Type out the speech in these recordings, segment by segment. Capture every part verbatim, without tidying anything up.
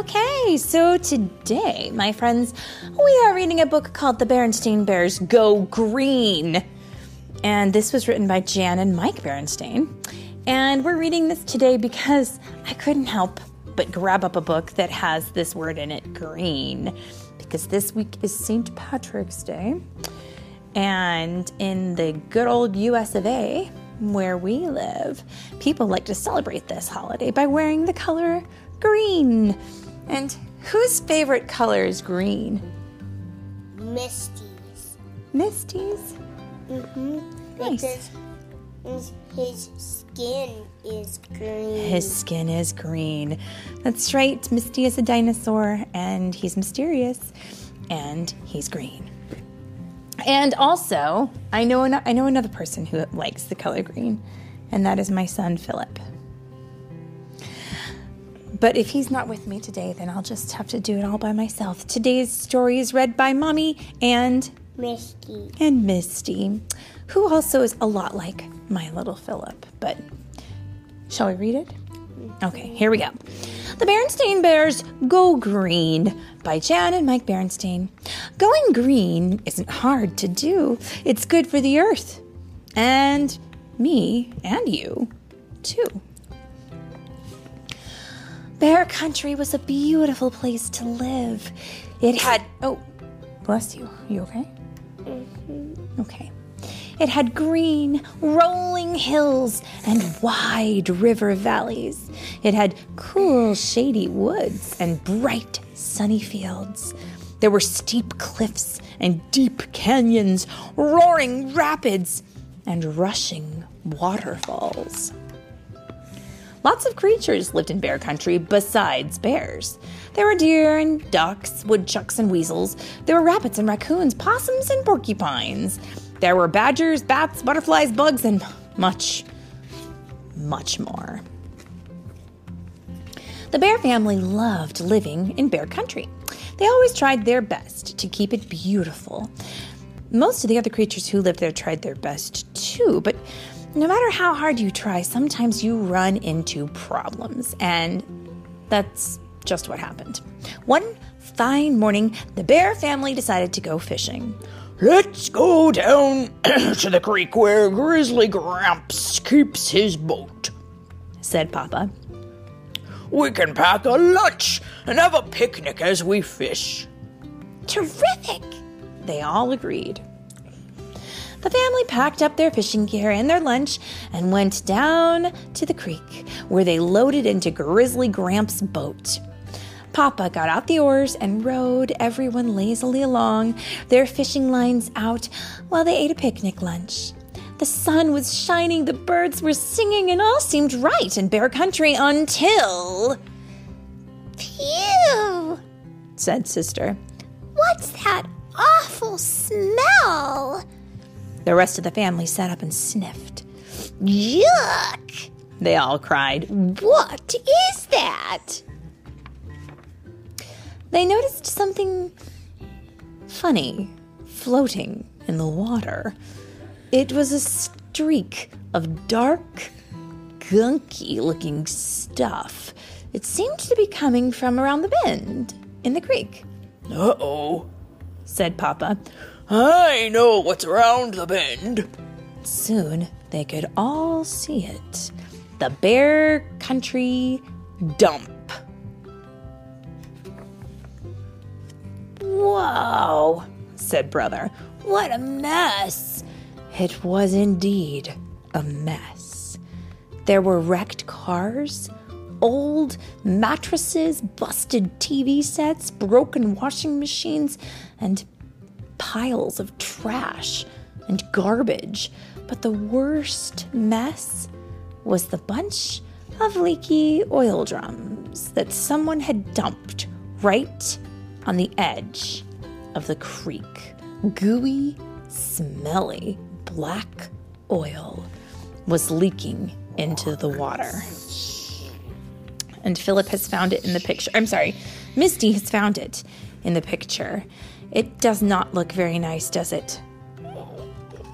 Okay, so today, my friends, we are reading a book called The Berenstain Bears Go Green. And this was written by Jan and Mike Berenstain. And we're reading this today because I couldn't help but grab up a book that has this word in it, green, because this week is Saint Patrick's Day. And in the good old U S of A, where we live, people like to celebrate this holiday by wearing the color green. And whose favorite color is green? Misty's. Misty's? Mm-hmm. Nice. Because his skin is green. His skin is green. That's right. Misty is a dinosaur, and he's mysterious, and he's green. And also, I know an- I know another person who likes the color green, and that is my son, Philip. But if he's not with me today, then I'll just have to do it all by myself. Today's story is read by Mommy and... Misty. And Misty, who also is a lot like my little Philip. But shall we read it? Okay, here we go. The Berenstain Bears Go Green by Jan and Mike Berenstain. Going green isn't hard to do. It's good for the earth. And me and you, too. Bear Country was a beautiful place to live. It had... Oh, bless you. You okay? Mm-hmm. Okay. It had green, rolling hills and wide river valleys. It had cool, shady woods and bright, sunny fields. There were steep cliffs and deep canyons, roaring rapids, and rushing waterfalls. Lots of creatures lived in Bear Country besides bears. There were deer and ducks, woodchucks and weasels. There were rabbits and raccoons, possums and porcupines. There were badgers, bats, butterflies, bugs, and much, much more. The bear family loved living in Bear Country. They always tried their best to keep it beautiful. Most of the other creatures who lived there tried their best too, but no matter how hard you try, sometimes you run into problems, and that's just what happened. One fine morning, the bear family decided to go fishing. Let's go down to the creek where Grizzly Gramps keeps his boat, said Papa. We can pack a lunch and have a picnic as we fish. Terrific, they all agreed. The family packed up their fishing gear and their lunch and went down to the creek, where they loaded into Grizzly Gramps' boat. Papa got out the oars and rowed everyone lazily along, their fishing lines out, while they ate a picnic lunch. The sun was shining, the birds were singing, and all seemed right in Bear Country until... Phew, said Sister. What's that awful smell? The rest of the family sat up and sniffed. Yuck! They all cried. What is that? They noticed something funny floating in the water. It was a streak of dark, gunky-looking stuff. It seemed to be coming from around the bend in the creek. Uh-oh, said Papa. I know what's around the bend. Soon they could all see it. The Bear Country Dump. Whoa, said Brother. What a mess. It was indeed a mess. There were wrecked cars, old mattresses, busted T V sets, broken washing machines, and piles of trash and garbage, but the worst mess was the bunch of leaky oil drums that someone had dumped right on the edge of the creek. Gooey, smelly, black oil was leaking into the water. And Philip has found it in the picture. I'm sorry, Misty has found it in the picture. It does not look very nice, does it?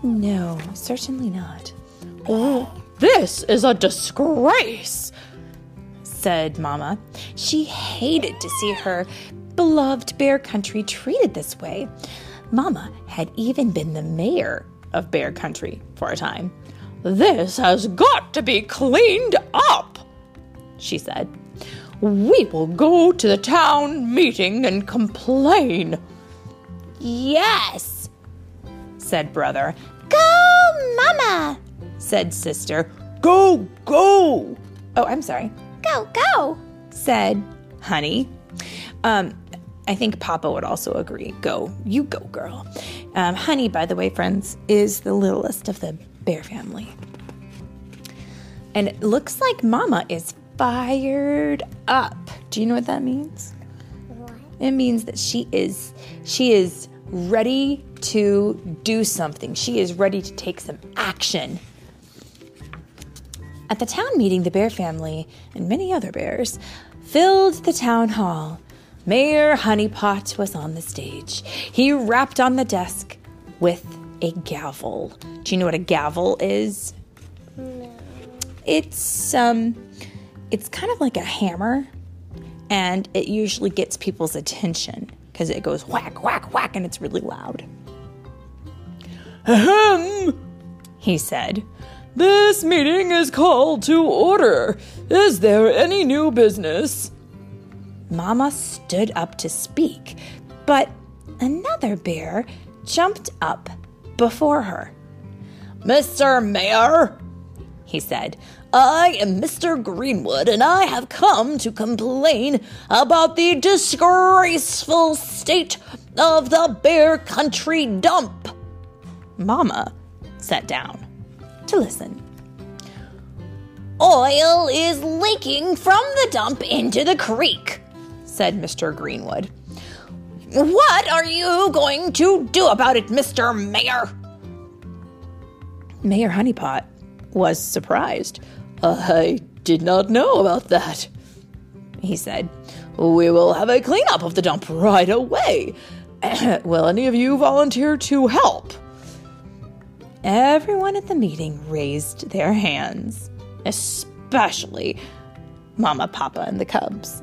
No, certainly not. Oh, this is a disgrace, said Mama. She hated to see her beloved Bear Country treated this way. Mama had even been the mayor of Bear Country for a time. This has got to be cleaned up, she said. We will go to the town meeting and complain. Yes, said Brother. Go, Mama, said Sister. Go, go. Oh, I'm sorry. Go, go, said Honey. Um, I think Papa would also agree. Go, you go, girl. Um, Honey, by the way, friends, is the littlest of the bear family. And it looks like Mama is fired up. Do you know what that means? What? It means that she is she is ready to do something. She is ready to take some action. At the town meeting, the bear family and many other bears filled the town hall. Mayor Honeypot was on the stage. He rapped on the desk with a gavel. Do you know what a gavel is? No. It's um it's kind of like a hammer, and it usually gets people's attention because it goes whack, whack, whack, and it's really loud. Ahem, he said. This meeting is called to order. Is there any new business? Mama stood up to speak, but another bear jumped up before her. Mister Mayor, he said, I am Mister Greenwood, and I have come to complain about the disgraceful state of the Bear Country Dump. Mama sat down to listen. Oil is leaking from the dump into the creek, said Mister Greenwood. What are you going to do about it, Mister Mayor? Mayor Honeypot was surprised. I did not know about that, he said. We will have a cleanup of the dump right away. Will any of you volunteer to help? Everyone at the meeting raised their hands, especially Mama, Papa, and the cubs.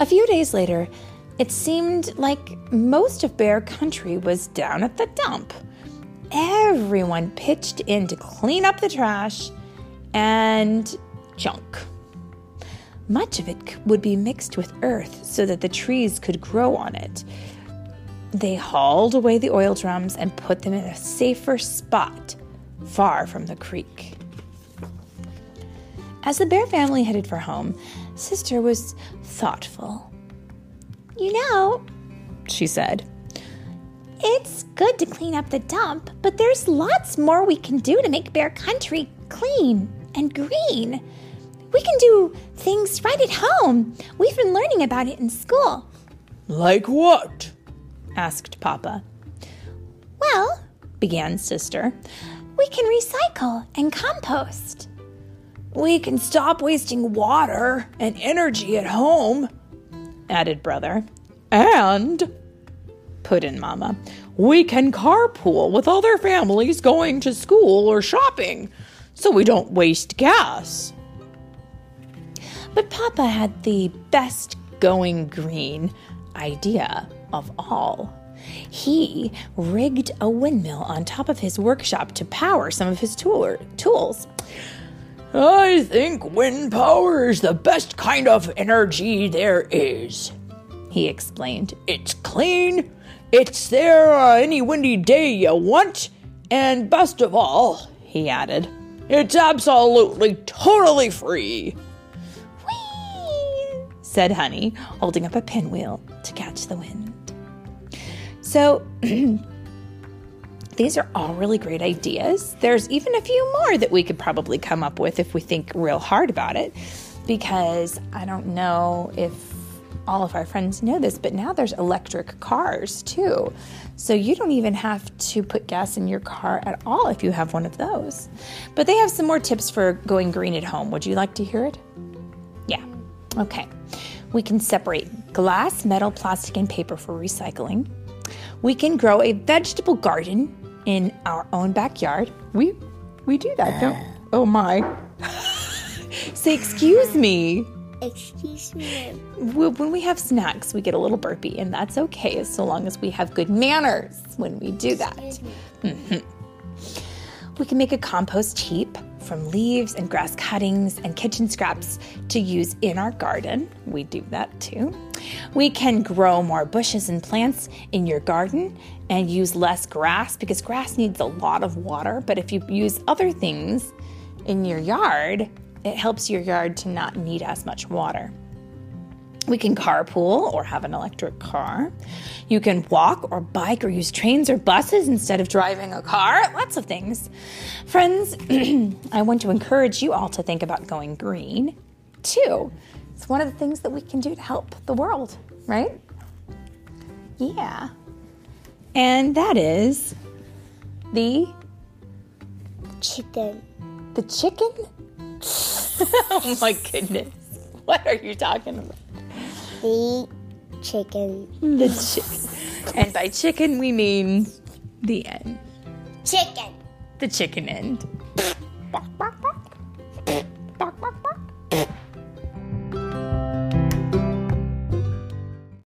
A few days later, it seemed like most of Bear Country was down at the dump. Everyone pitched in to clean up the trash and junk. Much of it would be mixed with earth so that the trees could grow on it. They hauled away the oil drums and put them in a safer spot, far from the creek. As the bear family headed for home, Sister was thoughtful. You know, she said, it's good to clean up the dump, but there's lots more we can do to make Bear Country clean and green. We can do things right at home. We've been learning about it in school. Like what? Asked Papa. Well, began Sister, we can recycle and compost. We can stop wasting water and energy at home, added Brother. And, put in Mama, we can carpool with other families going to school or shopping so we don't waste gas. But Papa had the best going green idea of all. He rigged a windmill on top of his workshop to power some of his tool- tools. I think wind power is the best kind of energy there is, he explained. It's clean, it's there uh, any windy day you want, and best of all, he added, it's absolutely, totally free. Whee! Said Honey, holding up a pinwheel to catch the wind. So, these are all really great ideas. There's even a few more that we could probably come up with if we think real hard about it, because I don't know if all of our friends know this, but now there's electric cars too. So you don't even have to put gas in your car at all if you have one of those. But they have some more tips for going green at home. Would you like to hear it? Yeah. Okay. We can separate glass, metal, plastic, and paper for recycling. We can grow a vegetable garden in our own backyard. We we do that, don't we? Oh my. Say, excuse me. Excuse me. When we have snacks, we get a little burpy, and that's okay so long as we have good manners when we do that. Mm-hmm. We can make a compost heap from leaves and grass cuttings and kitchen scraps to use in our garden. We do that too. We can grow more bushes and plants in your garden and use less grass because grass needs a lot of water. But if you use other things in your yard, it helps your yard to not need as much water. We can carpool or have an electric car. You can walk or bike or use trains or buses instead of driving a car. Lots of things. Friends, I want to encourage you all to think about going green too. It's one of the things that we can do to help the world, right? Yeah. And that is the chicken. The chicken? Oh my goodness. What are you talking about? The chicken. The chicken. And by chicken, we mean the end. Chicken. The chicken end.